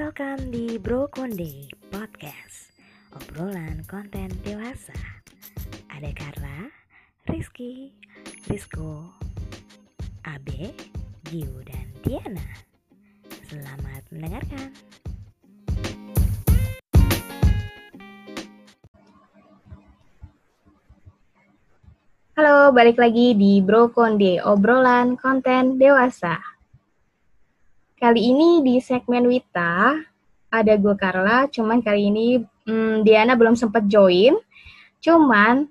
Welcome di Bro Konde Podcast, obrolan konten dewasa. Ada Carla, Rizky, Rizko, Abe, Giu, dan Diana. Selamat mendengarkan. Halo, balik lagi di Bro Konde, obrolan konten dewasa. Kali ini di segmen Wita, ada gue Carla, cuman kali ini Diana belum sempat join. Cuman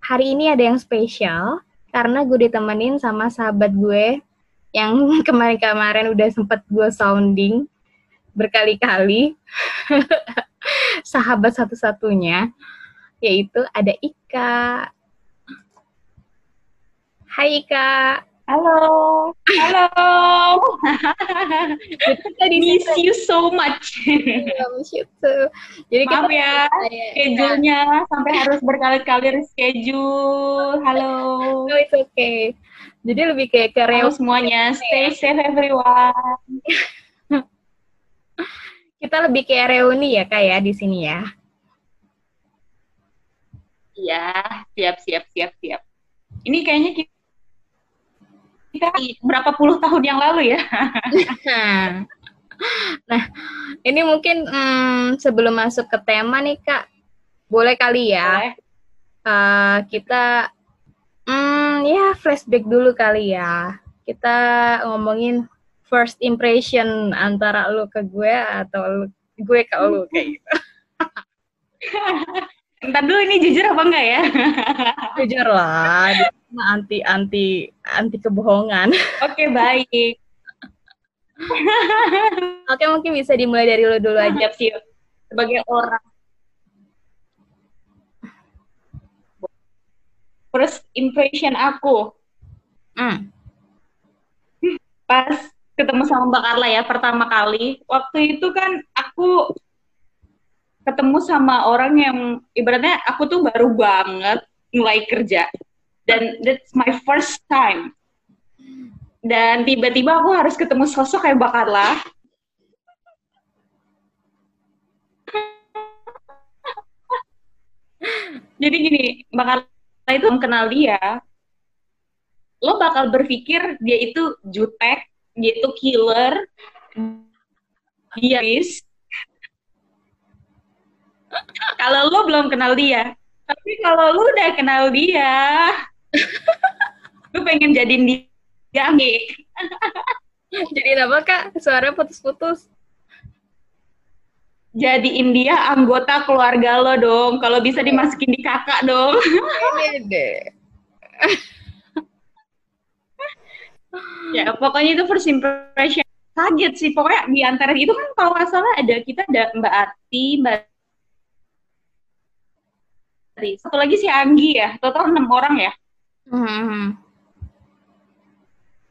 hari ini ada yang spesial, karena gue ditemenin sama sahabat gue yang kemarin-kemarin udah sempat gue sounding berkali-kali. Sahabat satu-satunya, yaitu ada Ika. Hai Ika. Halo. Miss you so much. Miss you too. Jadi maaf ya, schedule-nya sampai harus berkali-kali reschedule. Halo. No, it's okay. Jadi lebih kayak reuni semuanya. Stay safe everyone. Kita lebih kayak reuni ya Kak ya di sini ya. Iya, siap. Ini kayaknya kita berapa puluh tahun yang lalu ya. Nah, ini mungkin sebelum masuk ke tema nih Kak, boleh kali ya? Boleh. Kita flashback dulu kali ya. Kita ngomongin first impression antara lu ke gue atau gue ke lu kayak gitu. Entar dulu, ini jujur apa enggak ya? Jujur lah. anti kebohongan. Oke, baik. Oke, mungkin bisa dimulai dari lo dulu aja sih. Sebagai orang first impression aku pas ketemu sama Mbak Carla ya pertama kali. Waktu itu kan aku ketemu sama orang yang ibaratnya aku tuh baru banget mulai kerja. Dan that's my first time. Dan tiba-tiba aku harus ketemu sosok kayak Mbak Carla. Jadi gini, Mbak Carla itu kenal dia, lo bakal berpikir dia itu jutek, dia itu killer, dia is. Kalau lo belum kenal dia, tapi kalau lo udah kenal dia, gue pengen jadiin dia Anggi. Jadiin apa Kak? Suaranya putus-putus. Jadiin dia anggota keluarga lo dong. Kalau bisa dimasukin di kakak dong. Ini deh. Ya pokoknya itu first impression. Kaget sih. Pokoknya di antara itu kan kalau nggak salah ada Mbak Ati, Mbak satu lagi si Anggi ya, total 6 orang ya.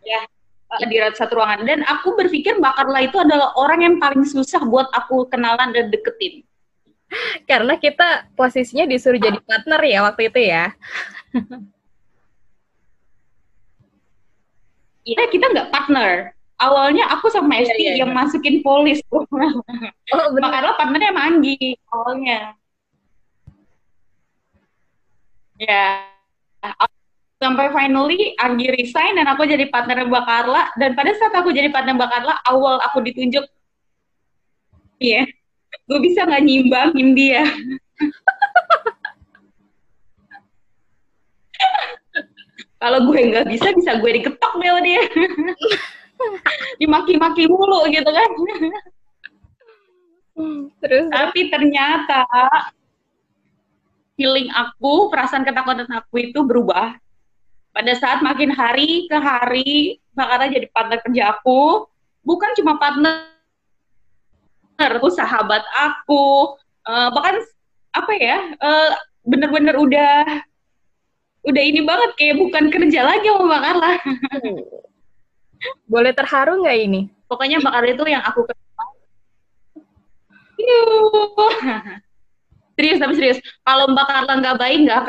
Ya, di satu ruangan. Dan aku berpikir Mbak Carla itu adalah orang yang paling susah buat aku kenalan dan deketin. Karena kita posisinya disuruh jadi partner ya waktu itu ya. Iya, kita nggak partner. Awalnya aku sama Esti yang masukin polis. Oh, Mbak Carla partnernya sama Anggi awalnya. Ya, sampai finally Anggi resign dan aku jadi partner Mbak Carla. Dan pada saat aku jadi partner Mbak Carla, awal aku ditunjuk, gue bisa gak nyimbangin dia. Kalau gue gak bisa gue diketok bel dia. Dimaki-maki mulu gitu kan. Terus. Tapi ternyata feeling aku, perasaan ketakutan aku itu berubah. Pada saat makin hari ke hari, makanya jadi partner kerja aku. Bukan cuma partner, aku sahabat aku. Bahkan, bener-bener udah ini banget, kayak bukan kerja lagi sama Mbak Carla. Boleh terharu nggak ini? Pokoknya Mbak Carla itu yang aku kenal. Serius. Kalau Mbak Carla nggak baik, nggak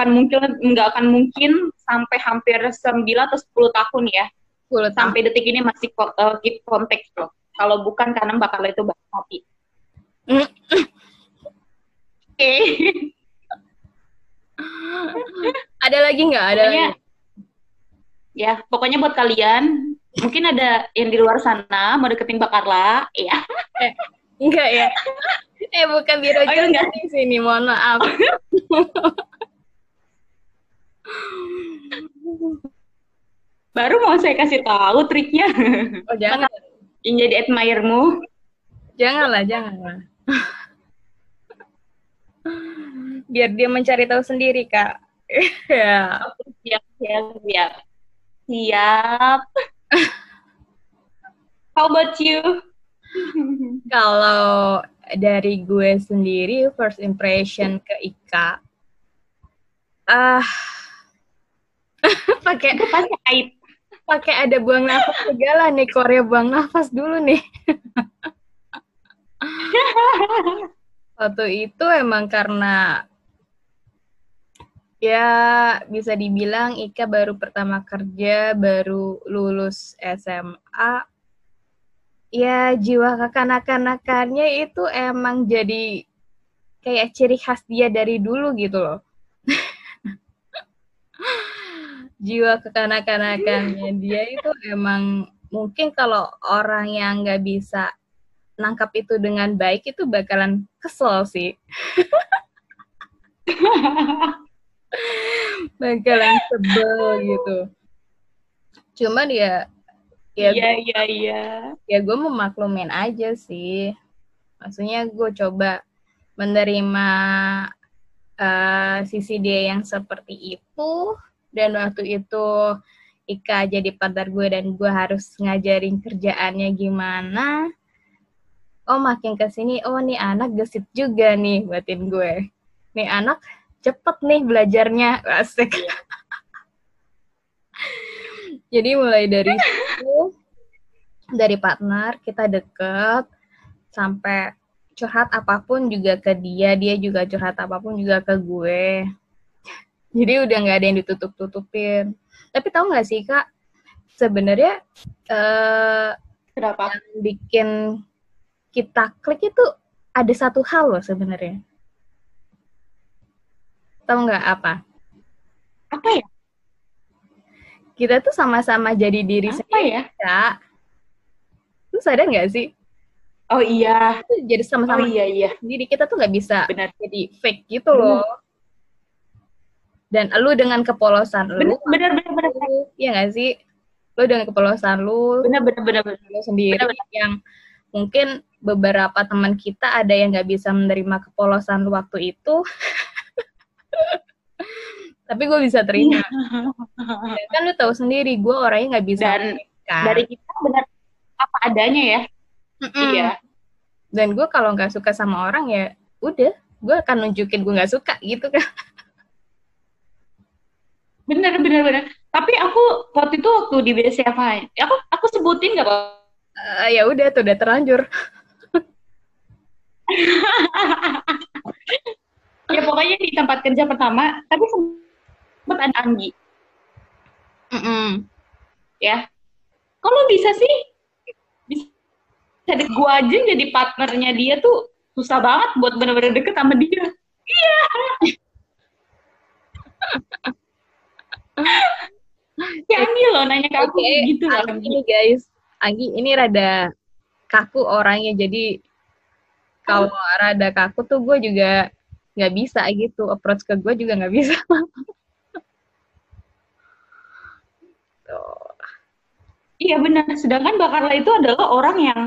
akan mungkin sampai hampir 9 atau 10 tahun ya. 10 tahun. Sampai detik ini masih kontak loh. Kalau bukan karena Mbak Carla itu baik hati. Oke. Ada lagi nggak? Ada pokoknya, lagi? Ya, pokoknya buat kalian, mungkin ada yang di luar sana mau deketin Mbak Carla, ya. Enggak ya? Bukan biro jodoh di sini, mohon maaf. Baru mau saya kasih tahu triknya. Oh, jangan. Yang jadi admirermu. Janganlah, janganlah. Biar dia mencari tahu sendiri, Kak. Ya. Siap. Siap. How about you? Kalau dari gue sendiri, first impression ke Ika. Pakai aib. Pakai ada buang nafas segala nih, Korea buang nafas dulu nih. Waktu itu emang karena ya bisa dibilang Ika baru pertama kerja, baru lulus SMA. Ya jiwa kekanak-kanakannya itu emang jadi kayak ciri khas dia dari dulu gitu loh. Jiwa kekanak-kanakannya dia itu emang mungkin kalau orang yang nggak bisa nangkap itu dengan baik itu bakalan kesel sih. Bakalan sebel gitu. Cuman ya gue memaklumin aja sih. Maksudnya gue coba menerima sisi dia yang seperti itu. Dan waktu itu Ika jadi partner gue dan gue harus ngajarin kerjaannya gimana. Oh makin kesini, oh nih anak gesit juga nih batin gue. Nih anak cepet nih belajarnya, asik. Jadi mulai dari situ, dari partner kita deket sampai curhat apapun juga ke dia, dia juga curhat apapun juga ke gue. Jadi udah nggak ada yang ditutup-tutupin. Tapi tahu nggak sih Kak, sebenarnya yang bikin kita klik itu ada satu hal loh sebenarnya. Tahu nggak apa? Apa ya? Kita tuh sama-sama jadi diri apa sendiri, ya? Kak. Lu sadar nggak sih? Oh iya. Jadi sama-sama sendiri. Kita tuh nggak bisa jadi fake gitu loh. Dan lu dengan kepolosan lu, bener. Iya nggak sih? Lu dengan kepolosan lu, bener sendiri bener. Yang mungkin beberapa teman kita ada yang nggak bisa menerima kepolosan lu waktu itu, tapi gue bisa terima. Dan kan lu tahu sendiri, gue orangnya nggak bisa. Dan dari kita bener apa adanya ya. Iya. Dan gue kalau nggak suka sama orang ya, udah, gue akan nunjukin gue nggak suka gitu kan. Bener. Tapi aku waktu itu waktu di BCA, aku sebutin nggak apa? Ya udah, tuh udah terlanjur. Ya pokoknya di tempat kerja pertama, tapi sempat ada Anggi. Ya, kok lo bisa sih? Bisa deket gue aja jadi partnernya dia tuh susah banget buat bener-bener deket sama dia. Iya. Ya Anggi loh nanya ke aku gitu loh. Anggi nih guys, Anggi ini rada kaku orangnya, jadi kalau rada kaku tuh gue juga nggak bisa gitu, approach ke gue juga nggak bisa. Iya benar. Sedangkan Mbak Carla itu adalah orang yang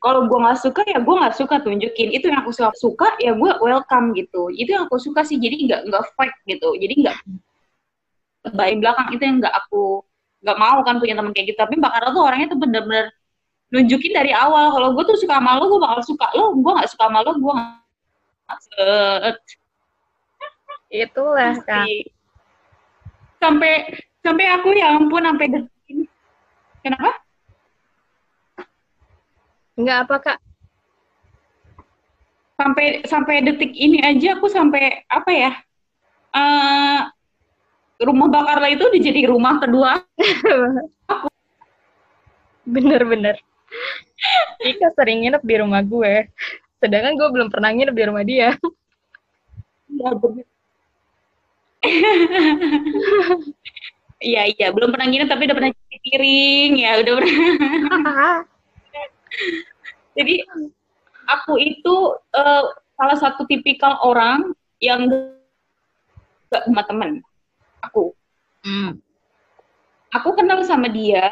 kalau gue nggak suka ya gue nggak suka tunjukin, itu yang aku suka ya gue welcome gitu, itu yang aku suka sih. Jadi nggak fake gitu, jadi nggak baik belakang, itu yang nggak mau kan punya teman kayak gitu. Tapi Mbak Carla tuh orangnya tuh bener-bener nunjukin dari awal kalau gue tuh suka sama lo, gue bakal suka lo. Gue nggak suka sama lo, gue nggak. Itulah kan. Sampai aku ya ampun sampai ini. Kenapa? Nggak apa Kak. Sampai detik ini aja aku sampai apa ya? Rumah Mbak Carla itu dijadi rumah kedua. Bener-bener. Ika sering nginep di rumah gue. Sedangkan gue belum pernah nginep di rumah dia. Iya, iya, belum pernah nginep tapi udah pernah cuci piring, ya udah pernah. Jadi aku itu salah satu tipikal orang yang gak sama temen. Aku. Aku kenal sama dia.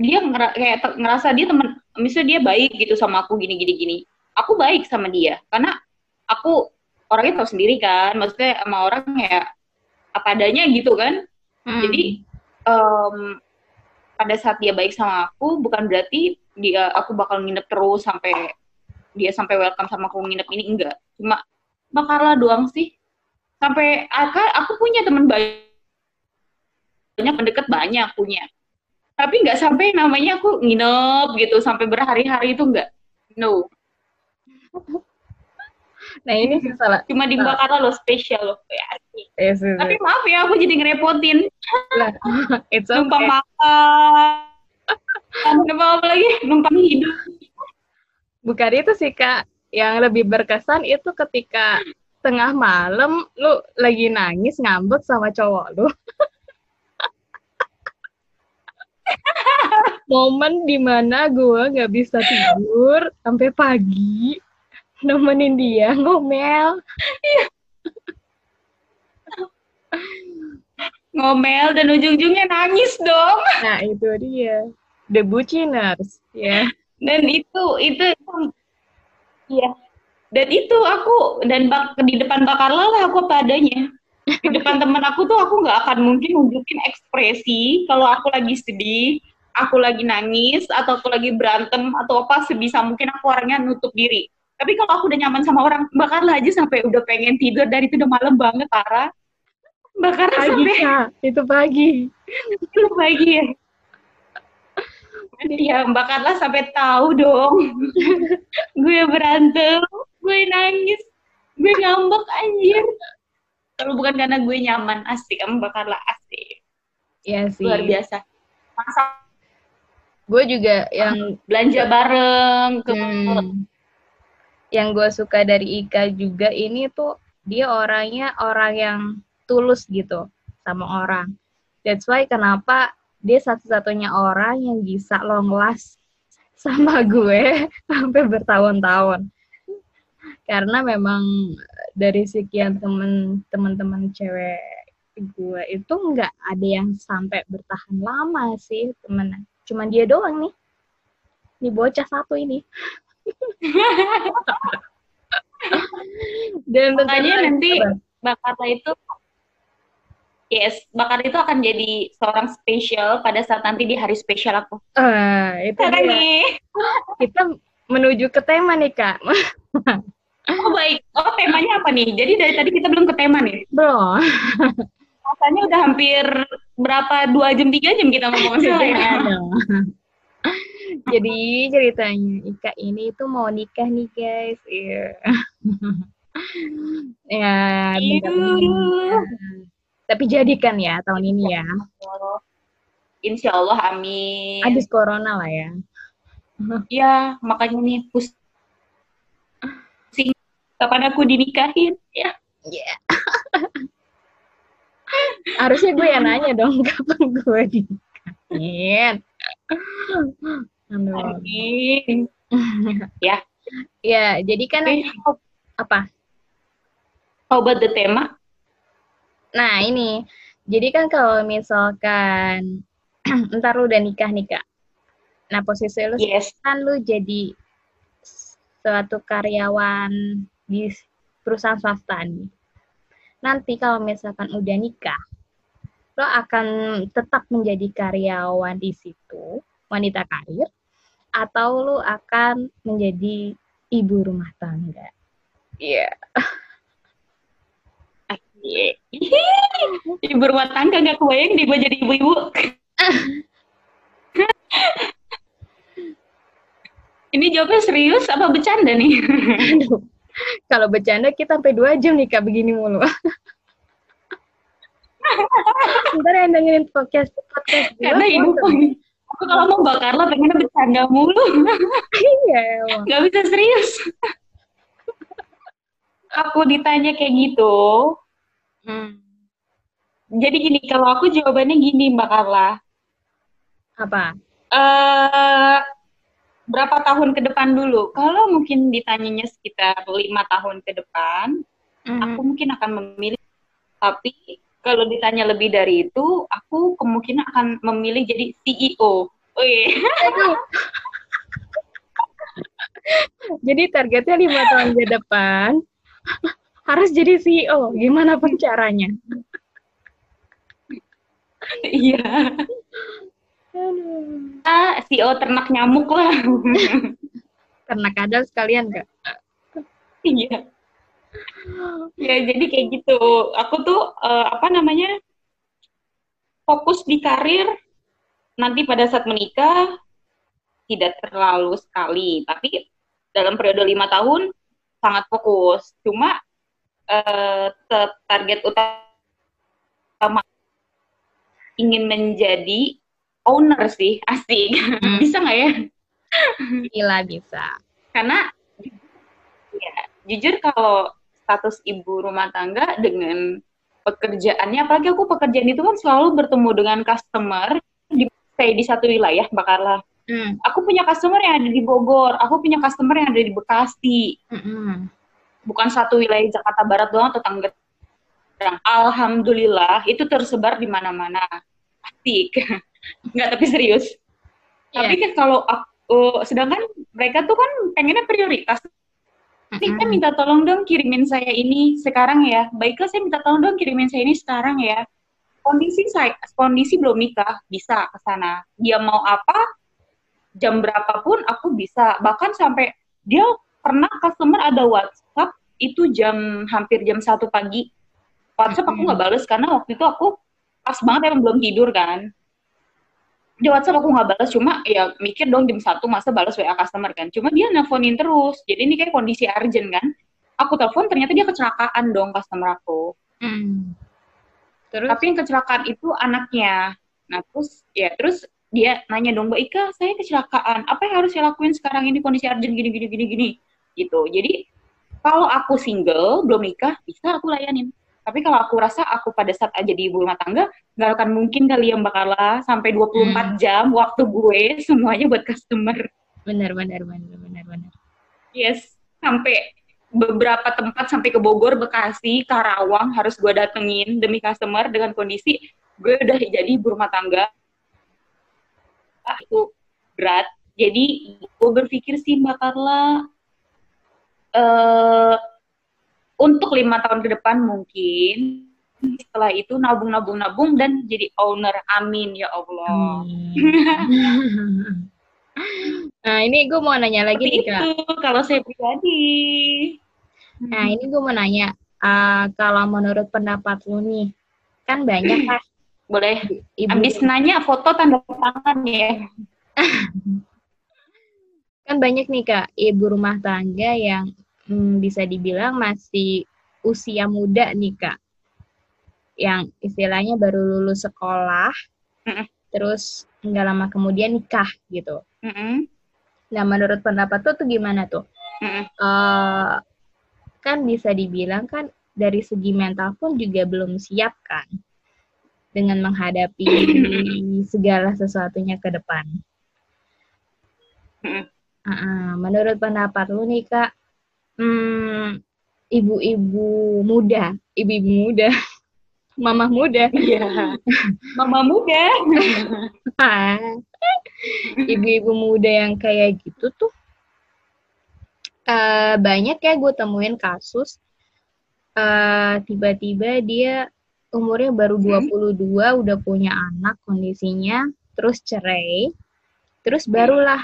Dia ngerasa dia teman, misalnya dia baik gitu sama aku gini. Aku baik sama dia karena aku orangnya tahu sendiri kan, maksudnya sama orang ya apa adanya gitu kan. Jadi pada saat dia baik sama aku bukan berarti dia aku bakal nginep terus sampai dia sampai welcome sama aku nginep ini, enggak. Cuma Carla doang sih. Sampai aku punya teman baik. Banyak pendekat banyak punya. Tapi nggak sampai namanya aku nginep gitu, sampai berhari-hari itu nggak. No. Nah ini sih salah. Cuma di Mbak Carla lo spesial lo. Yes, yes. Tapi maaf ya, aku jadi ngerepotin. Nah, it's okay. Numpang makan. Numpang apa lagi? Numpang hidup. Bukan itu sih, Kak. Yang lebih berkesan itu ketika tengah malam lu lagi nangis ngambek sama cowok lu. Momen dimana gue gak bisa tidur sampai pagi nemenin dia ngomel dan ujung-ujungnya nangis dong. Nah itu dia the buciners ya. Dan itu dan itu aku di depan Mbak Carla lah aku apa adanya. Di depan teman aku tuh aku nggak akan mungkin nunjukin ekspresi kalau aku lagi sedih, aku lagi nangis, atau aku lagi berantem atau apa, sebisa mungkin aku orangnya nutup diri. Tapi kalau aku udah nyaman sama orang, Mbak Carla aja sampai udah pengen tidur dari itu udah malam banget parah. Mbak Carla sampai itu pagi. Itu pagi ya. Iya, Mbak Carla sampai tahu dong. Gue berantem, gue nangis, gue ngambek anjir. Kalau bukan karena gue nyaman, asik. Kamu bakal lah asik. Iya sih. Luar biasa. Masak. Gue juga yang belanja bareng. Yang gue suka dari Ika juga ini tuh, dia orangnya orang yang tulus gitu sama orang. That's why kenapa dia satu-satunya orang yang bisa long last sama gue sampai bertahun-tahun. Karena memang dari sekian teman-teman cewek gue itu nggak ada yang sampai bertahan lama sih temen, cuman dia doang nih, ini bocah satu ini. Dan makanya nanti Mbak Carla itu, yes, Mbak Carla itu akan jadi seorang spesial pada saat nanti di hari spesial aku. Itu nih. Kita menuju ke tema nih Kak. Oh baik, oh temanya apa nih? Jadi dari tadi kita belum ke tema nih? Belum. Rasanya udah hampir berapa, 2 jam, 3 jam kita ngomong soal ya. Jadi ceritanya Ika ini itu mau nikah nih guys. Iya. Yeah. Ya, tapi jadikan ya tahun ini ya. Insya Allah, amin. Abis corona lah ya. Iya, makanya nih pusing. Kapan aku dinikahin? Ya. Yeah. Harusnya gue yang nanya dong, kapan gue dinikahin? Amin. Ya. Ya, jadi kan apa? How about the tema? Nah, ini. Jadi kan kalau misalkan entar lu udah nikah nih, Kak. Nah, posisi lu kan lu jadi suatu karyawan di perusahaan swasta nih. Nanti kalau misalkan udah nikah, lu akan tetap menjadi karyawan di situ, wanita karir, atau lu akan menjadi ibu rumah tangga. Iya. Yeah. Ibu rumah tangga, gak kebayang deh gue jadi ibu-ibu. Ini jawabnya serius apa bercanda nih? Aduh, kalau bercanda kita sampai 2 jam nih Kak, begini mulu. Ntar yang dengerin podcast. Karena ibu Aku kalau mau Mbak Carla pengennya bercanda mulu. Iya, nggak bisa serius. Aku ditanya kayak gitu. Jadi gini, kalau aku jawabannya gini Mbak Carla. Apa? Berapa tahun ke depan dulu? Kalau mungkin ditanyanya sekitar 5 tahun ke depan, aku mungkin akan memilih. Tapi kalau ditanya lebih dari itu, aku kemungkinan akan memilih jadi CEO. Oh iya. Jadi targetnya 5 tahun ke depan harus jadi CEO. Gimana pun caranya? Iya. CEO ternak nyamuk lah. Ternak kadal sekalian gak? Iya. Ya jadi kayak gitu. Aku tuh fokus di karir. Nanti pada saat menikah tidak terlalu sekali, tapi dalam periode 5 tahun sangat fokus. Cuma target utama ingin menjadi owner sih, asik. Bisa nggak ya? Gila, bisa. Karena, ya, jujur kalau status ibu rumah tangga dengan pekerjaannya, apalagi aku pekerjaan itu kan selalu bertemu dengan customer di satu wilayah, Mbak Carla. Aku punya customer yang ada di Bogor, aku punya customer yang ada di Bekasi. Bukan satu wilayah Jakarta Barat doang atau Tangerang. Alhamdulillah, itu tersebar di mana-mana. Asik. Enggak, tapi serius. Yeah. Tapi kan kalau aku, sedangkan mereka tuh kan pengennya prioritas. Saya minta tolong dong kirimin saya ini sekarang ya. Baiklah, saya minta tolong dong kirimin saya ini sekarang ya. Kondisi belum nikah, bisa ke sana. Dia mau apa, jam berapapun aku bisa. Bahkan sampai dia pernah customer ada WhatsApp itu hampir jam 1 pagi. WhatsApp aku nggak balas karena waktu itu aku pas banget emang belum tidur kan. Di WhatsApp aku nggak balas, cuma ya mikir dong jam 1 masa balas WA customer kan. Cuma dia nelfonin terus, jadi ini kayak kondisi urgent kan. Aku telepon, ternyata dia kecelakaan dong customer aku. Terus? Tapi yang kecelakaan itu anaknya. Nah terus dia nanya dong, Mbak Ika, saya kecelakaan, apa yang harus saya lakuin sekarang ini, kondisi urgent gini gitu. Jadi kalau aku single, belum nikah, bisa aku layanin. Tapi kalau aku rasa aku pada saat jadi ibu rumah tangga, nggak akan mungkin kali ya Mbak Carla, sampai 24 jam waktu gue semuanya buat customer. Benar. Yes, sampai beberapa tempat, sampai ke Bogor, Bekasi, Karawang harus gue datengin demi customer dengan kondisi gue udah jadi ibu rumah tangga. Itu berat. Jadi gue berpikir sih Mbak Carla, untuk 5 tahun ke depan mungkin, setelah itu nabung dan jadi owner. Amin ya Allah. Nah ini gue mau nanya lagi nih Kak. Itu kalau saya pribadi. Nah ini gue mau nanya, kalau menurut pendapat lu nih, kan banyak Kak. Boleh, abis nanya foto tanda tangan ya. Kan banyak nih Kak, ibu rumah tangga yang bisa dibilang masih usia muda nih Kak, yang istilahnya baru lulus sekolah, terus nggak lama kemudian nikah gitu. Nah menurut pendapat tuh gimana tuh? Kan bisa dibilang kan dari segi mental pun juga belum siap kan dengan menghadapi segala sesuatunya ke depan. Menurut pendapat lu nih Kak, ibu-ibu muda, mamah muda. Iya. Mamah muda. Ibu-ibu muda yang kayak gitu tuh banyak ya gue temuin kasus, tiba-tiba dia umurnya baru 22 udah punya anak kondisinya, terus cerai, terus barulah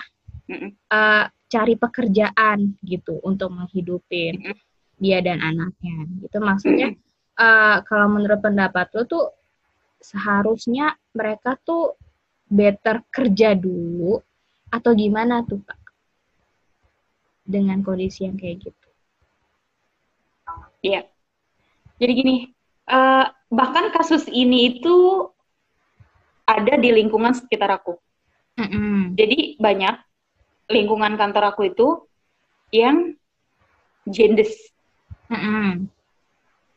cari pekerjaan gitu untuk menghidupin dia dan anaknya. Itu maksudnya kalau menurut pendapat lo tuh seharusnya mereka tuh better kerja dulu atau gimana tuh Kak dengan kondisi yang kayak gitu? Iya. Jadi gini, bahkan kasus ini itu ada di lingkungan sekitar aku. Jadi banyak lingkungan kantor aku itu yang gendes.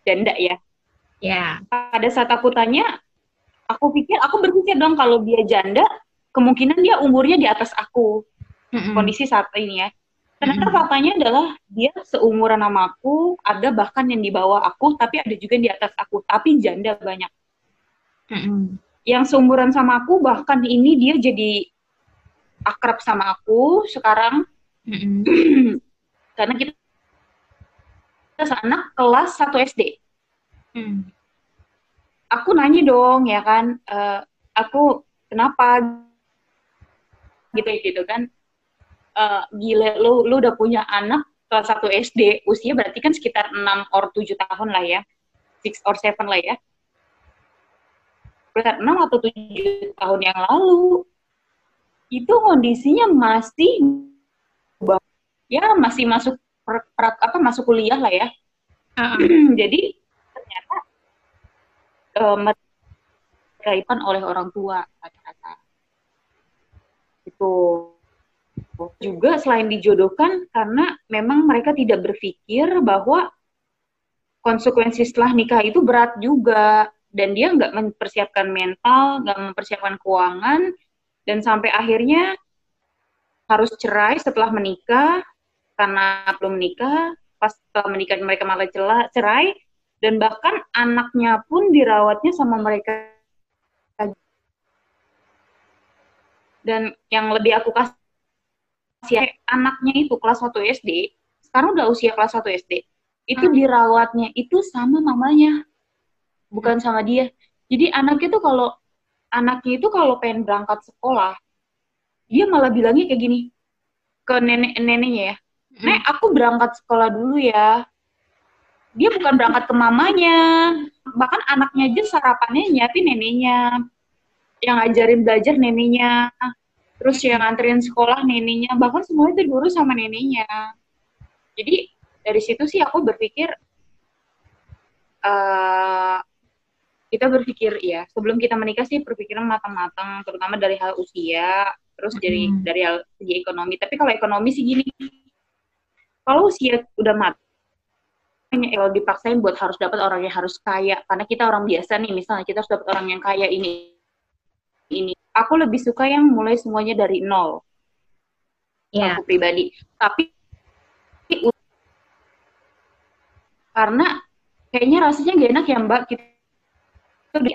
Janda ya. Ya. Pada saat aku tanya, aku pikir, aku berpikir dong kalau dia janda, kemungkinan dia umurnya di atas aku. Kondisi saat ini ya. Ternyata faktanya adalah dia seumuran sama aku, ada bahkan yang di bawah aku, tapi ada juga yang di atas aku, tapi janda banyak. Yang seumuran sama aku, bahkan ini dia jadi akrab sama aku sekarang. Karena kita anak kelas 1 SD. Aku nanya dong, ya kan, aku kenapa gitu kan. Gila, lu udah punya anak kelas 1 SD, usia berarti kan sekitar 6 or 7 tahun lah ya, 6 or 7 lah ya, berarti 6 atau 7 tahun yang lalu, itu kondisinya masih, ya masih masuk, masuk kuliah lah ya, jadi ternyata mereka oleh orang tua, kata-kata, itu. Juga selain dijodohkan karena memang mereka tidak berpikir bahwa konsekuensi setelah nikah itu berat juga, dan dia nggak mempersiapkan mental, nggak mempersiapkan keuangan, dan sampai akhirnya harus cerai setelah menikah karena belum menikah, pas setelah menikah mereka malah cerai, dan bahkan anaknya pun dirawatnya sama mereka. Dan yang lebih aku kasih anaknya itu kelas 1 SD, sekarang udah usia kelas 1 SD, itu dirawatnya itu sama mamanya, bukan sama dia. Jadi anaknya itu kalau pengen berangkat sekolah, dia malah bilangnya kayak gini ke neneknya ya, Nek aku berangkat sekolah dulu ya. Dia bukan berangkat ke mamanya, bahkan anaknya aja sarapannya nyiapin neneknya, yang ngajarin belajar neneknya. Terus yang nganterin sekolah neneknya, bahkan semuanya tergurus sama neneknya. Jadi dari situ sih aku berpikir, kita berpikir ya, sebelum kita menikah sih berpikiran matang-matang, terutama dari hal usia, terus dari hal segi ekonomi. Tapi kalau ekonomi sih gini, kalau usia udah matang, kalau dipaksain buat harus dapat orang yang harus kaya, karena kita orang biasa nih, misalnya kita harus dapat orang yang kaya ini. Aku lebih suka yang mulai semuanya dari nol. Yeah. Aku pribadi. Tapi karena kayaknya rasanya gak enak ya Mbak,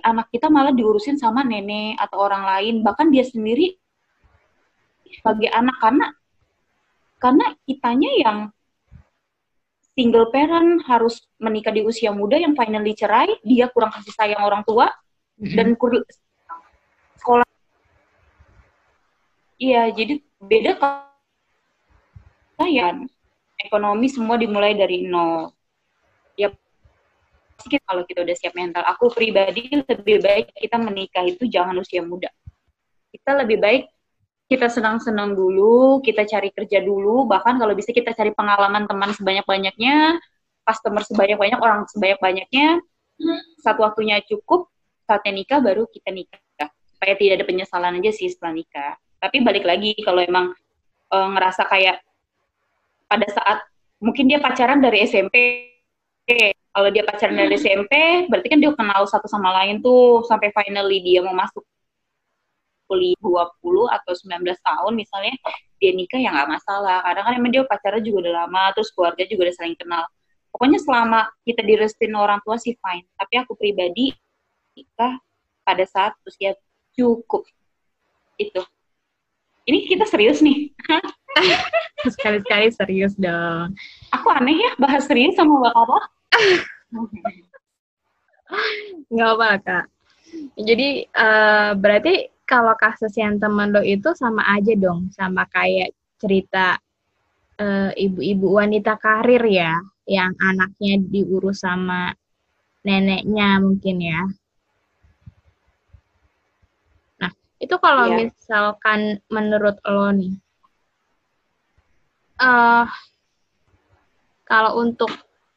anak kita malah diurusin sama nenek atau orang lain, bahkan dia sendiri sebagai anak, karena kitanya yang single parent harus menikah di usia muda, yang finally cerai, dia kurang kasih sayang orang tua, dan sekolah. Iya, jadi beda kan. Ekonomi semua dimulai dari nol. Ya, kalau kita udah siap mental. Aku pribadi lebih baik kita menikah itu jangan usia muda. Kita lebih baik kita senang-senang dulu, kita cari kerja dulu, bahkan kalau bisa kita cari pengalaman teman sebanyak-banyaknya, customer sebanyak-banyak, orang sebanyak-banyaknya, saat waktunya cukup, saatnya nikah baru kita nikah. Supaya tidak ada penyesalan aja sih setelah nikah. Tapi balik lagi, kalau emang ngerasa kayak pada saat, mungkin dia pacaran dari SMP, kalau dia pacaran dari SMP, berarti kan dia kenal satu sama lain tuh, sampai finally dia mau masuk kuliah 20 atau 19 tahun misalnya, dia nikah ya nggak masalah, kadang kan emang dia pacaran juga udah lama, terus keluarga juga udah saling kenal. Pokoknya selama kita direstuin orang tua sih fine, tapi aku pribadi nikah pada saat usia cukup, itu. Ini kita serius nih. Sekali-sekali serius dong. Aku aneh ya, bahas serius sama Mbak Carla. Nggak apa, Kak. Jadi, berarti kalau kasus yang temen lo itu sama aja dong, sama kayak cerita ibu-ibu wanita karir ya, yang anaknya diurus sama neneknya mungkin ya. Itu kalau misalkan menurut lo nih, kalau untuk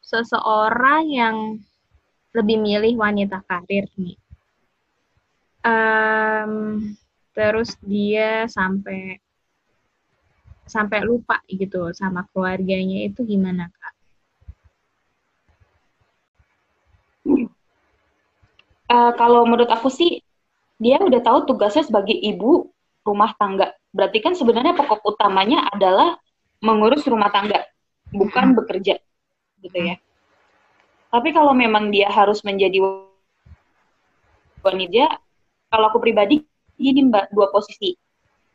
seseorang yang lebih milih wanita karir nih, terus dia sampai lupa gitu sama keluarganya, itu gimana, Kak? Kalau menurut aku sih, dia udah tahu tugasnya sebagai ibu rumah tangga. Berarti kan sebenarnya pokok utamanya adalah mengurus rumah tangga, bukan bekerja, gitu ya. Tapi kalau memang dia harus menjadi wanita, kalau aku pribadi, gini Mbak, dua posisi.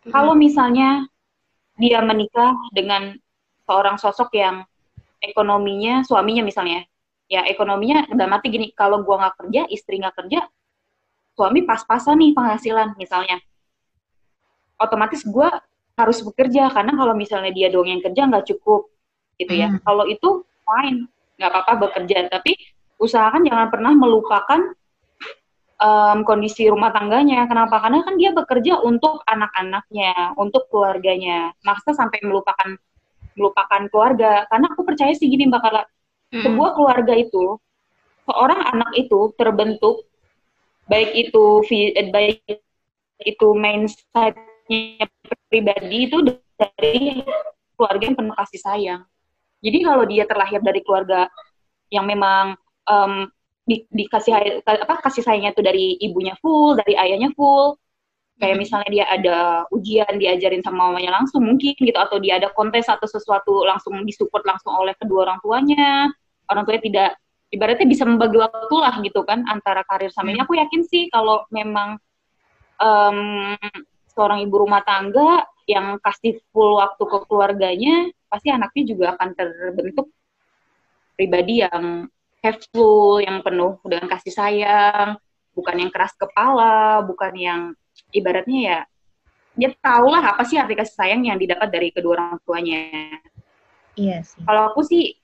Kalau misalnya dia menikah dengan seorang sosok yang ekonominya, suaminya misalnya, ya ekonominya udah mati gini, kalau gua nggak kerja, istri nggak kerja, suami pas-pasan nih penghasilan misalnya. Otomatis gua harus bekerja, karena kalau misalnya dia doang yang kerja nggak cukup, gitu ya. Kalau itu, fine, nggak apa-apa bekerja, tapi usahakan jangan pernah melupakan kondisi rumah tangganya. Kenapa? Karena kan dia bekerja untuk anak-anaknya, untuk keluarganya. Maksudnya sampai melupakan keluarga. Karena aku percaya sih gini Mbak Carla, sebuah keluarga itu, seorang anak itu terbentuk, baik itu mindset-nya pribadi itu dari keluarga yang penuh kasih sayang. Jadi kalau dia terlahir dari keluarga yang memang kasih sayangnya itu dari ibunya full, dari ayahnya full, kayak misalnya dia ada ujian diajarin sama mamanya langsung mungkin gitu, atau dia ada kontes atau sesuatu langsung disupport langsung oleh kedua orang tuanya tidak, ibaratnya bisa membagi waktu lah gitu kan antara karir sama ini. Aku yakin sih kalau memang seorang ibu rumah tangga yang kasih full waktu ke keluarganya, pasti anaknya juga akan terbentuk pribadi yang helpful, yang penuh dengan kasih sayang, bukan yang keras kepala, bukan yang ibaratnya ya, dia tahulah apa sih arti kasih sayang yang didapat dari kedua orang tuanya. Iya sih. Kalau aku sih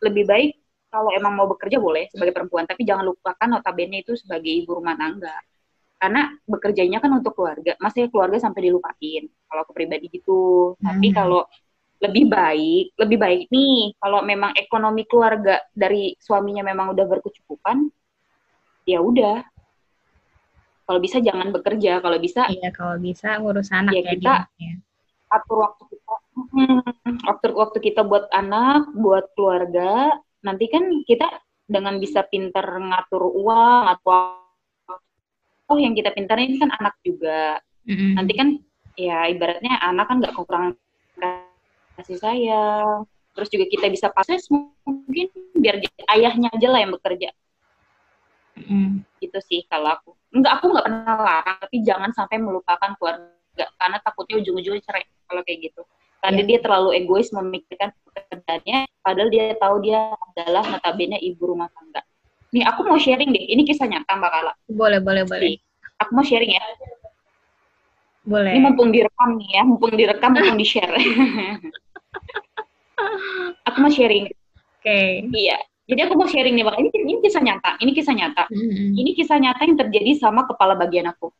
lebih baik kalau emang mau bekerja boleh sebagai perempuan, tapi jangan lupakan notabene itu sebagai ibu rumah tangga. Karena bekerjanya kan untuk keluarga, masih keluarga sampai dilupain. Kalau aku pribadi gitu. Tapi kalau lebih baik nih kalau memang ekonomi keluarga dari suaminya memang udah berkecukupan, ya udah, kalau bisa jangan bekerja, kalau bisa iya, kalau bisa ngurus anak ya, kita ya. Atur waktu kita buat anak, buat keluarga. Nanti kan kita dengan bisa pintar ngatur uang atau yang kita pintar ini kan anak juga, nanti kan ya ibaratnya anak kan nggak kekurangan kasih sayang, terus juga kita bisa proses mungkin biar ayahnya aja lah yang bekerja. Gitu sih kalau aku. Aku nggak pernah larang, tapi jangan sampai melupakan keluarga, karena takutnya ujung-ujungnya cerai kalau kayak gitu. Karena dia terlalu egois memikirkan pekerjaannya, padahal dia tahu dia adalah notabene ibu rumah tangga. Nih aku mau sharing deh, ini kisah nyata Mbak Carla. Boleh. Aku mau sharing ya. Boleh. Ini mumpung direkam, di-share. Aku mau sharing. Oke. Okay. Iya. Jadi aku mau sharing nih, Bang. Ini kisah nyata. Ini kisah nyata yang terjadi sama kepala bagian aku.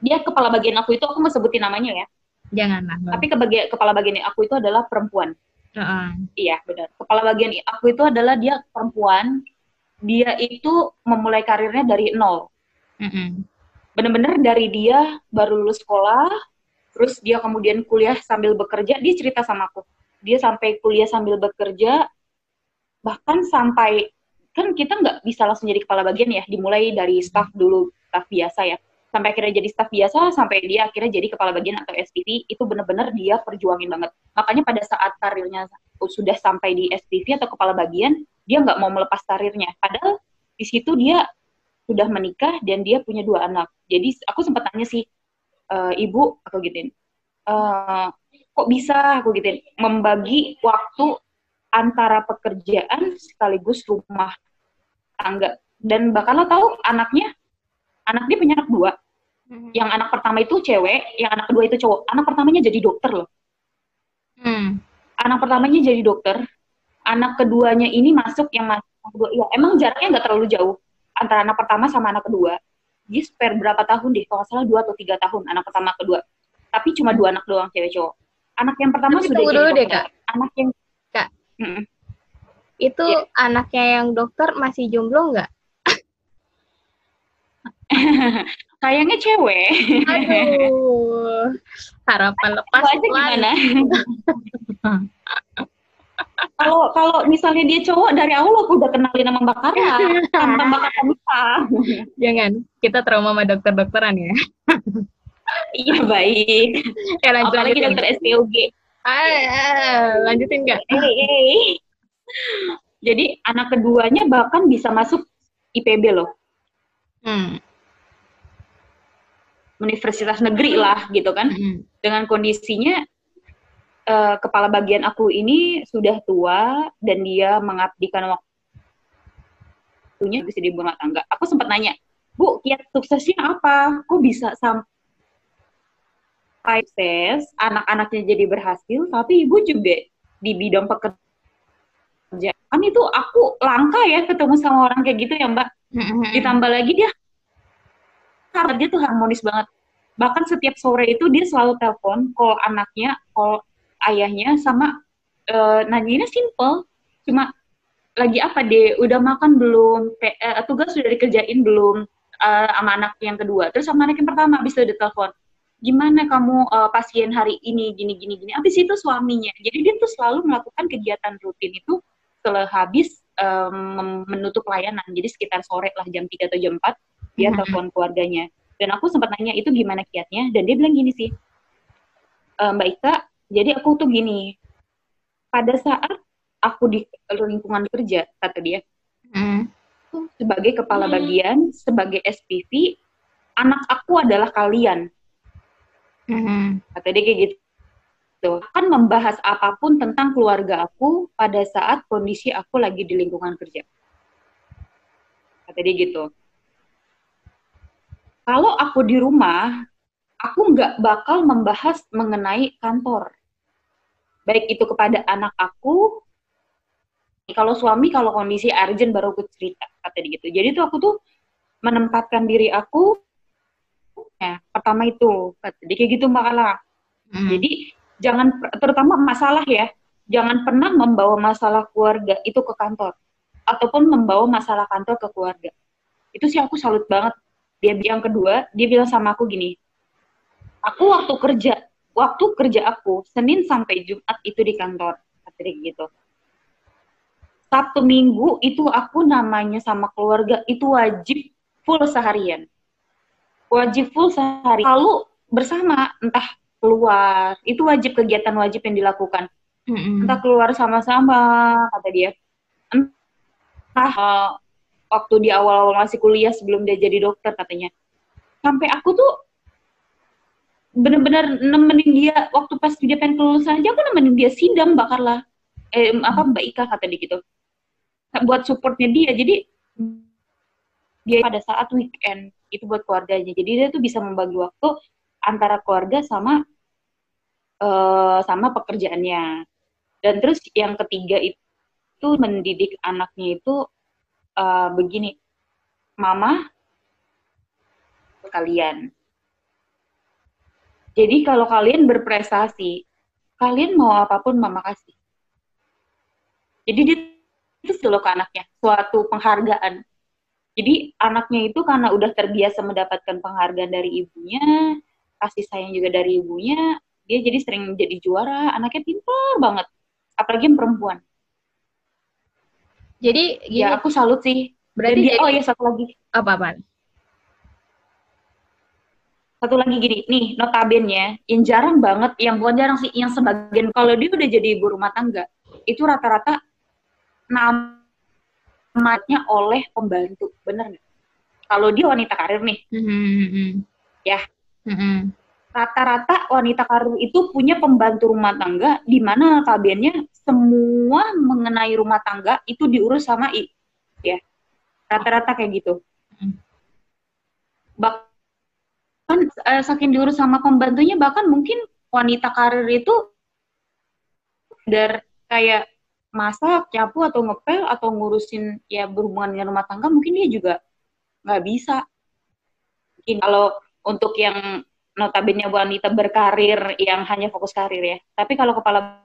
Dia kepala bagian aku itu, aku mau sebutin namanya ya. Janganlah. Tapi kepala bagian aku itu adalah perempuan. Iya, benar. Kepala bagian aku itu adalah dia perempuan. Dia itu memulai karirnya dari nol. Bener-bener dari dia baru lulus sekolah, terus dia kemudian kuliah sambil bekerja. Dia cerita sama aku, dia sampai kuliah sambil bekerja, bahkan sampai, kan kita nggak bisa langsung jadi kepala bagian ya, dimulai dari staff dulu, staff biasa ya, sampai akhirnya jadi staff biasa, sampai dia akhirnya jadi kepala bagian atau SPV. Itu benar-benar dia perjuangin banget. Makanya pada saat karirnya sudah sampai di SPV atau kepala bagian, dia nggak mau melepas karirnya, padahal di situ dia sudah menikah dan dia punya dua anak. Jadi aku sempat tanya sih, Ibu, aku gituin, kok bisa, aku gituin, membagi waktu antara pekerjaan sekaligus rumah tangga. Dan bakal lo tahu anaknya punya anak dua. Yang anak pertama itu cewek, yang anak kedua itu cowok. Anak pertamanya jadi dokter loh. Anak pertamanya jadi dokter, anak keduanya ini masuk yang kedua. Ya, emang jaraknya nggak terlalu jauh antara anak pertama sama anak kedua. Dia spare berapa tahun deh, kalau nggak salah 2 atau 3 tahun, anak pertama kedua. Tapi cuma 2 anak doang, cewek cowok. Anak yang pertama tapi sudah jadi dokter. Deh, Kak. Kak. Itu ya. Anaknya yang dokter masih jomblo nggak? Sayangnya cewek. Aduh. Harapan lepas gimana? Kalau misalnya dia cowok dari awal aku udah kenalin sama Mbak Carla, sama Mbak Ati. Jangan, kita trauma sama dokter-dokteran ya. Iya baik. Apalagi dokter SPOG. Lanjutin nggak? Jadi anak keduanya bahkan bisa masuk IPB loh. Universitas negeri lah gitu kan. Dengan kondisinya kepala bagian aku ini sudah tua dan dia mengabdikan waktunya di rumah tangga. Aku sempat nanya, Bu, kiat suksesnya apa? Kok bisa sampai sukses, anak-anaknya jadi berhasil, tapi ibu juga di bidang pekerjaan. Kan itu aku langka ya ketemu sama orang kayak gitu ya Mbak. Ditambah lagi dia tuh harmonis banget. Bahkan setiap sore itu dia selalu telepon, call anaknya, call ayahnya, sama nanyainnya simple. Cuma lagi apa deh, udah makan belum, tugas sudah dikerjain belum, sama anak yang kedua. Terus sama anak yang pertama habis itu ditelepon, gimana kamu pasien hari ini, gini. Habis itu suaminya. Jadi dia tuh selalu melakukan kegiatan rutin itu setelah habis menutup layanan, jadi sekitar sore lah jam 3 atau jam 4 dia telepon keluarganya. Dan aku sempat nanya itu gimana kiatnya, dan dia bilang gini sih, Mbak Ika, jadi aku tuh gini, pada saat aku di lingkungan kerja, kata dia, sebagai kepala bagian, sebagai SPV, anak aku adalah kalian, kata dia kayak gitu. Akan membahas apapun tentang keluarga aku pada saat kondisi aku lagi di lingkungan kerja. Kata dia gitu. Kalau aku di rumah, aku nggak bakal membahas mengenai kantor. Baik itu kepada anak aku, kalau suami, kalau kondisi urgent baru aku cerita. Kata dia gitu. Jadi tuh aku tuh menempatkan diri aku, pertama itu. Kata dia kayak gitu Mbak Carla. Jadi jangan, terutama masalah ya, jangan pernah membawa masalah keluarga itu ke kantor, ataupun membawa masalah kantor ke keluarga. Itu sih aku salut banget. Dia yang kedua, dia bilang sama aku gini, aku waktu kerja aku, Senin sampai Jumat itu di kantor, gitu. Sabtu Minggu itu aku namanya sama keluarga, itu wajib full seharian. Lalu bersama, entah keluar, itu wajib, kegiatan wajib yang dilakukan. Entah keluar sama-sama, kata dia. Entah waktu di awal-awal masih kuliah sebelum dia jadi dokter, katanya. Sampai aku tuh benar-benar nemenin dia, waktu pas dia pengen kelulusan aja, aku nemenin dia sidang, Mbak Carla. Mbak Ika, kata dia gitu. Buat supportnya dia, jadi dia pada saat weekend, itu buat keluarganya. Jadi dia tuh bisa membagi waktu antara keluarga sama pekerjaannya. Dan terus yang ketiga itu mendidik anaknya itu begini, mama kalian. Jadi kalau kalian berprestasi, kalian mau apapun mama kasih. Jadi dia itu selalu ke anaknya, suatu penghargaan. Jadi anaknya itu karena udah terbiasa mendapatkan penghargaan dari ibunya, kasih sayang juga dari ibunya, dia jadi sering jadi juara, anaknya pintar banget, apalagi yang perempuan. Jadi gini, ya aku salut sih. Berarti dia, oh ya satu lagi. Apa-apaan? Satu lagi gini, nih notabennya, yang jarang banget, yang bukan jarang sih, yang sebagian, kalau dia udah jadi ibu rumah tangga, itu rata-rata namanya oleh pembantu, bener nggak? Kalau dia wanita karir nih, ya. Rata-rata wanita karir itu punya pembantu rumah tangga, di mana notabennya semua mengenai rumah tangga itu diurus sama ya. Rata-rata kayak gitu. Bahkan saking diurus sama pembantunya, bahkan mungkin wanita karir itu dari kayak masak, nyapu atau ngepel atau ngurusin ya berhubungan dengan rumah tangga, mungkin dia juga nggak bisa. Mungkin kalau untuk yang notabene wanita berkarir yang hanya fokus karir ya. Tapi kalau kepala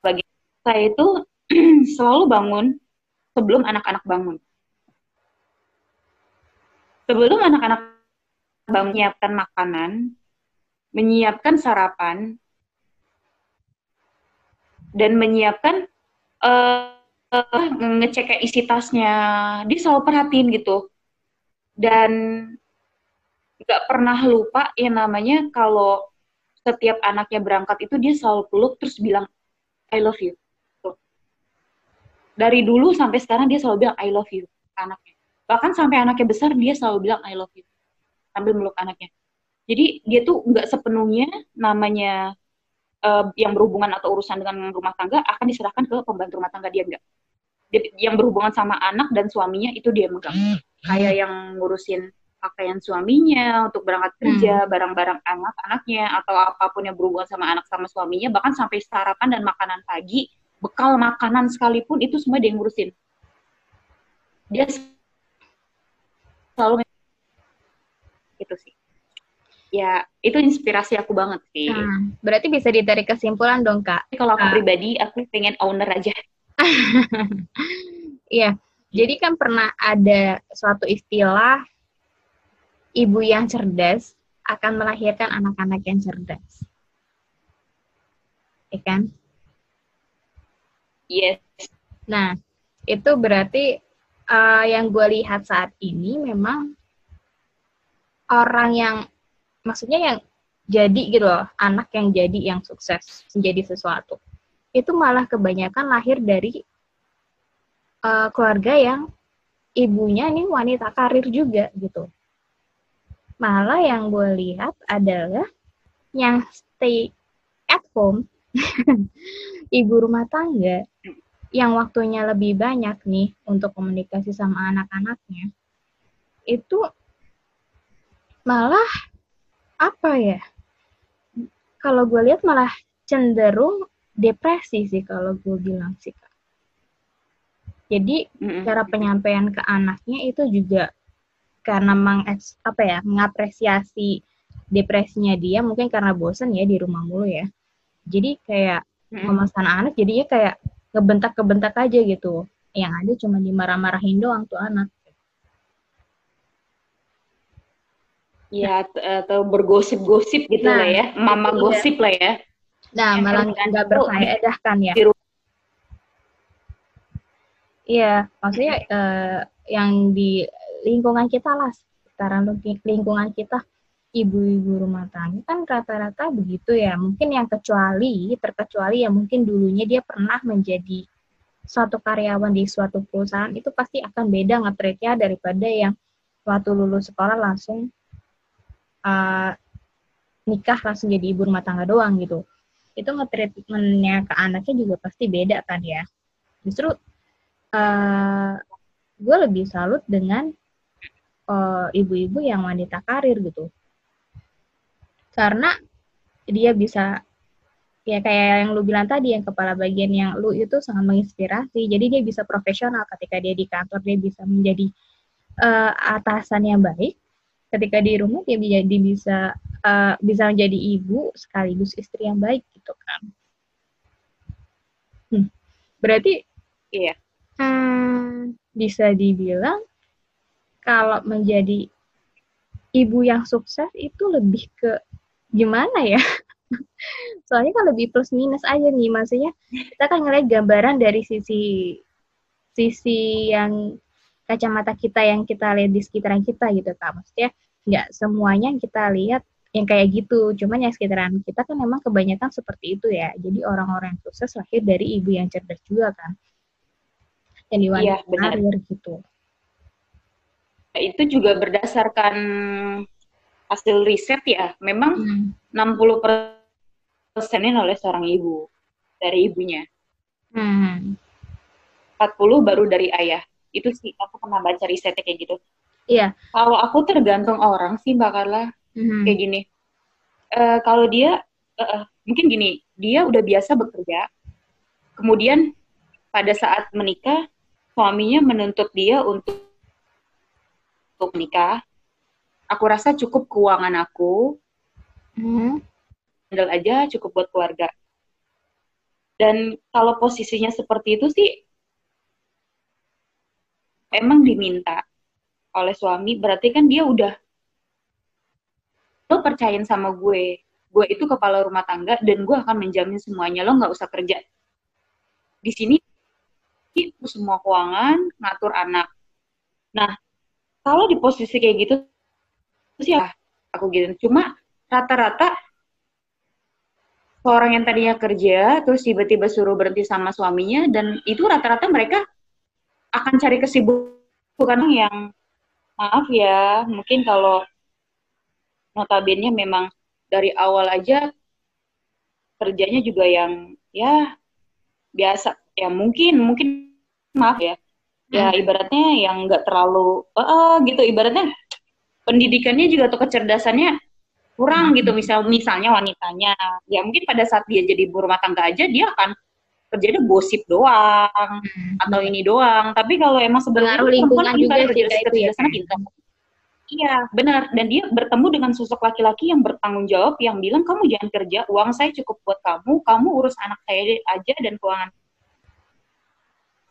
bagian saya itu selalu bangun sebelum anak-anak bangun. Sebelum anak-anak menyiapkan makanan, menyiapkan sarapan, dan menyiapkan ngecek isi tasnya. Dia selalu perhatiin gitu. Dan nggak pernah lupa yang namanya kalau setiap anaknya berangkat itu dia selalu peluk terus bilang I love you. Tuh. Dari dulu sampai sekarang dia selalu bilang I love you anaknya. Bahkan sampai anaknya besar dia selalu bilang I love you sambil meluk anaknya. Jadi dia tuh nggak sepenuhnya namanya yang berhubungan atau urusan dengan rumah tangga akan diserahkan ke pembantu rumah tangga, dia enggak. Yang berhubungan sama anak dan suaminya itu dia megang. Kayak yang ngurusin pakaian suaminya untuk berangkat kerja, barang-barang anak-anaknya, atau apapun yang berhubungan sama anak sama suaminya, bahkan sampai sarapan dan makanan pagi, bekal makanan sekalipun itu semua dia yang ngurusin. Dia selalu gitu sih. Ya, itu inspirasi aku banget sih. Berarti bisa ditarik kesimpulan dong, Kak. Kalau aku pribadi, aku pengen owner aja. Iya, jadi kan pernah ada suatu istilah, ibu yang cerdas akan melahirkan anak-anak yang cerdas. Iya kan? Yes. Nah, itu berarti yang gue lihat saat ini memang orang yang maksudnya yang jadi gitu loh, anak yang jadi yang sukses, menjadi sesuatu. Itu malah kebanyakan lahir dari keluarga yang ibunya nih wanita karir juga gitu. Malah yang gue lihat adalah yang stay at home, ibu rumah tangga, yang waktunya lebih banyak nih untuk komunikasi sama anak-anaknya, itu malah apa ya, kalau gue lihat malah cenderung depresi sih kalau gue bilang sih, Kak. Jadi cara penyampaian ke anaknya itu juga karena mengapresiasi depresinya dia, mungkin karena bosan ya di rumah mulu ya, jadi kayak memasang anak jadinya kayak ngebentak-ngebentak aja gitu, yang ada cuma dimarah-marahin doang tuh anak. Ya, atau bergosip-gosip gitu lah ya. Mama gosip lah ya. Nah, malah nggak berfaedah kan ya. Iya, maksudnya yang di lingkungan kita lah, sekitar lingkungan kita, ibu-ibu rumah tangga kan rata-rata begitu ya. Mungkin yang terkecuali ya mungkin dulunya dia pernah menjadi suatu karyawan di suatu perusahaan, itu pasti akan beda nge-treatnya daripada yang waktu lulus sekolah langsung nikah langsung jadi ibu rumah tangga doang gitu. Itu nge-treatmentnya ke anaknya juga pasti beda kan ya. Justru gue lebih salut dengan ibu-ibu yang wanita karir gitu, karena dia bisa ya kayak yang lu bilang tadi, yang kepala bagian yang lu itu sangat menginspirasi. Jadi dia bisa profesional ketika dia di kantor, dia bisa menjadi atasan yang baik. Ketika di rumah dia bisa menjadi ibu sekaligus istri yang baik gitu kan. Berarti iya. Bisa dibilang kalau menjadi ibu yang sukses itu lebih ke gimana ya? Soalnya kan lebih plus minus aja nih, maksudnya kita kan ngelihat gambaran dari sisi yang kacamata kita yang kita lihat di sekitaran kita gitu kan. Maksudnya nggak semuanya yang kita lihat yang kayak gitu, cuman yang sekitaran kita kan memang kebanyakan seperti itu ya. Jadi orang-orang yang sukses lahir dari ibu yang cerdas juga kan, yang diwanita karir gitu. Itu juga berdasarkan hasil riset ya, memang 60%-nya oleh seorang ibu, dari ibunya, 40 baru dari ayah. Itu sih aku pernah baca risetnya kayak gitu. Iya. Kalau aku tergantung orang sih, Mbak Carla, kayak gini. Kalau dia, mungkin gini, dia udah biasa bekerja, kemudian pada saat menikah, suaminya menuntut dia untuk menikah. Aku rasa cukup keuangan aku, handle aja, cukup buat keluarga. Dan kalau posisinya seperti itu sih, emang diminta oleh suami, berarti kan dia udah percayain sama gue. Gue itu kepala rumah tangga dan gue akan menjamin semuanya. Lo nggak usah kerja di sini, itu semua keuangan, ngatur anak. Nah, kalau di posisi kayak gitu sih aku gitu. Cuma rata-rata orang yang tadinya kerja terus tiba-tiba suruh berhenti sama suaminya, dan itu rata-rata mereka akan cari kesibukan yang maaf ya, mungkin kalau notabene memang dari awal aja kerjanya juga yang ya biasa ya, mungkin maaf ya, ya ibaratnya yang nggak terlalu gitu, ibaratnya pendidikannya juga atau kecerdasannya kurang gitu, misalnya wanitanya ya mungkin pada saat dia jadi ibu rumah tangga aja dia akan kerjanya gosip doang atau ini doang. Tapi kalau emang sebenarnya perempuan juga kecerdasannya pintar. Iya, benar. Dan dia bertemu dengan sosok laki-laki yang bertanggung jawab, yang bilang, kamu jangan kerja, uang saya cukup buat kamu urus anak saya aja dan keuangan.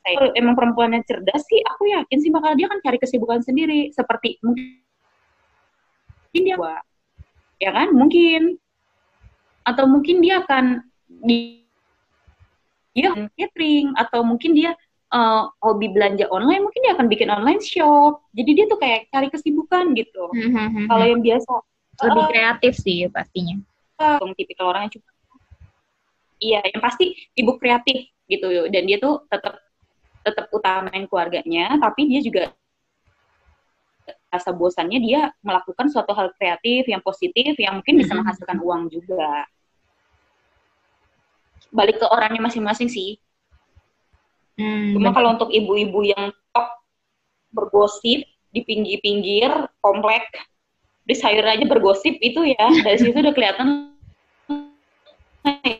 Kalau emang perempuannya cerdas sih, aku yakin sih bakal dia kan cari kesibukan sendiri. Seperti, mungkin dia, ya kan, mungkin. Atau mungkin dia akan dia catering, atau mungkin dia hobi belanja online, mungkin dia akan bikin online shop. Jadi dia tuh kayak cari kesibukan gitu. Kalau yang biasa lebih kreatif sih pastinya. Tipikal orangnya cuma iya, yang pasti ibu kreatif gitu. Dan dia tuh tetap utamain keluarganya, tapi dia juga rasa bosannya dia melakukan suatu hal kreatif yang positif yang mungkin bisa menghasilkan uang juga. Balik ke orangnya masing-masing sih. Cuma kalau untuk ibu-ibu yang top bergosip di pinggir-pinggir komplek, di sayur aja bergosip itu ya, dari situ udah kelihatan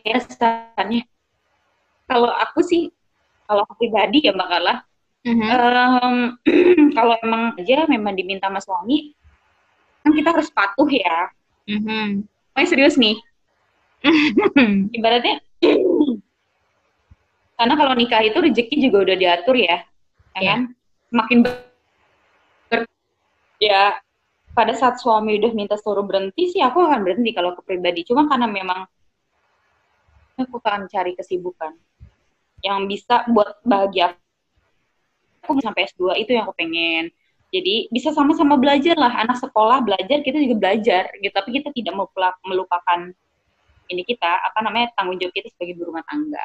ya kesannya. Kalau aku sih, kalau aku pribadi ya Mbak Carla, kalau emang aja memang diminta sama suami, kan kita harus patuh ya. Makanya serius nih. Ibaratnya karena kalau nikah itu rezeki juga udah diatur ya, kan? Makin ya pada saat suami udah minta suruh berhenti sih aku akan berhenti kalau aku pribadi. Cuma karena memang aku akan cari kesibukan yang bisa buat bahagia. Aku sampai S2 itu yang aku pengen. Jadi bisa sama-sama belajar lah, anak sekolah belajar, kita juga belajar gitu. Tapi kita tidak mau melupakan ini kita apa namanya tanggung jawab kita sebagai ibu rumah tangga.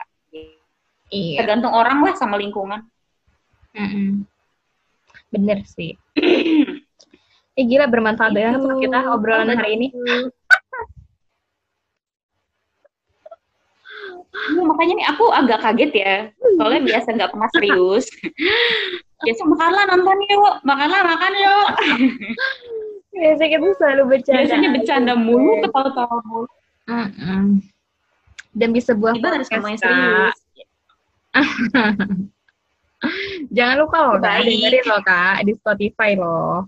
Iya. Tergantung orang lah sama lingkungan. Bener sih. Gila bermanfaat banget kita obrolan hari ini. Makanya nih aku agak kaget ya. Soalnya biasa nggak pernah serius. Biasa makanlah nonton yuk, makan yuk. Biasa kita selalu bercanda. Biasanya bercanda mulu, ketawa-tawa mulu. Dan di sebuah podcast serius. Jangan lupa loh Kak, dengerin loh Kak di Spotify loh.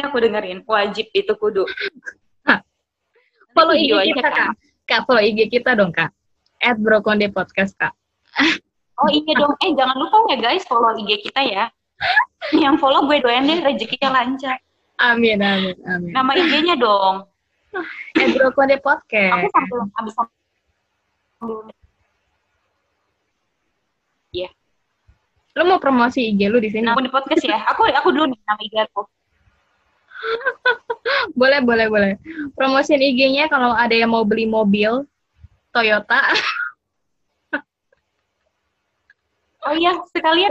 Aku dengerin, wajib itu kudu. Follow IG kita Kak. Kak, follow IG kita dong Kak. @Bro Konde Podcast Kak. Oh iya dong. Jangan lupa ya guys, follow IG kita ya. Yang follow gue doain deh rezekinya lancar. Amin amin amin. Nama IG-nya dong. Bro Konde Podcast. Aku sampai habis. Iya. Lo mau promosi IG lu di sini? Aku di podcast ya. Aku dulu nih nama IG aku. Boleh. Promosiin IG-nya kalau ada yang mau beli mobil Toyota. Oh iya, sekalian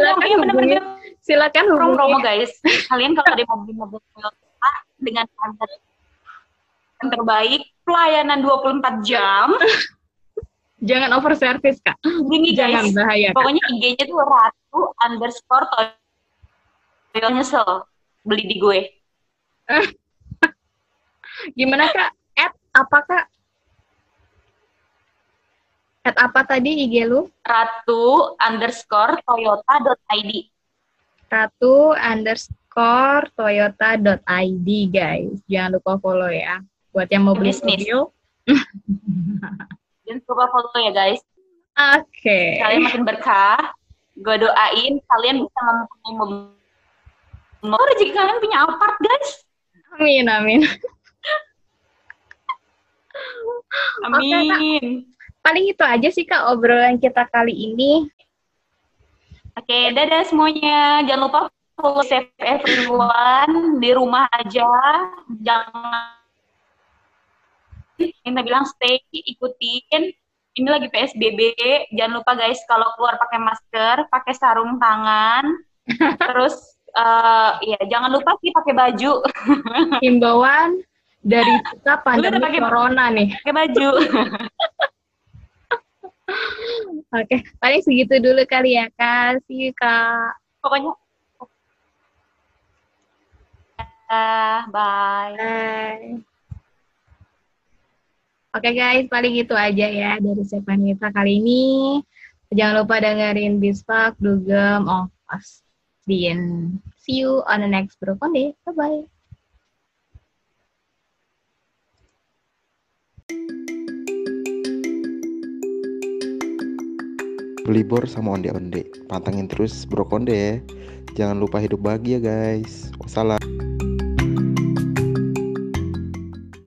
silakan hubungi. Promo guys. Kalian kalau ada yang mau beli mobil Toyota dengan harga yang terbaik, pelayanan 24 jam. Jangan over service, Kak. Ini jangan guys, bahaya. Kak. Pokoknya IG-nya tuh Ratu underscore Toyota. Nyesel beli di gue. Gimana, Kak? Apa tadi IG lu? Ratu_Toyota.id. Ratu_Toyota.id, guys. Jangan lupa follow ya. Buat yang mau beli video. Dan coba foto ya guys. Oke. Kalian makin berkah. Gue doain kalian bisa mempunyai rezeki, kalian punya apart guys. Amin, amin. Amin. Okay, paling itu aja sih Kak obrolan kita kali ini. Oke, okay, dadah semuanya. Jangan lupa follow Save Everyone, di rumah aja. Jangan kita bilang stay, ikutin. Ini lagi PSBB. Jangan lupa guys kalau keluar pakai masker, pakai sarung tangan. Terus ya jangan lupa sih pakai baju. Himbauan dari kita pandemi corona nih. Pakai baju. Oke, paling segitu dulu kali ya, Kak. See you, Kak. Pokoknya. Bye. Bye. Oke guys, paling itu aja ya dari segmen kita kali ini. Jangan lupa dengerin Bispak, Dugem, Ongkos. See you on the next Bro Konde. Bye-bye. Belibor sama onde-onde, pantengin terus Bro Konde ya. Jangan lupa hidup bahagia guys. Wassalam.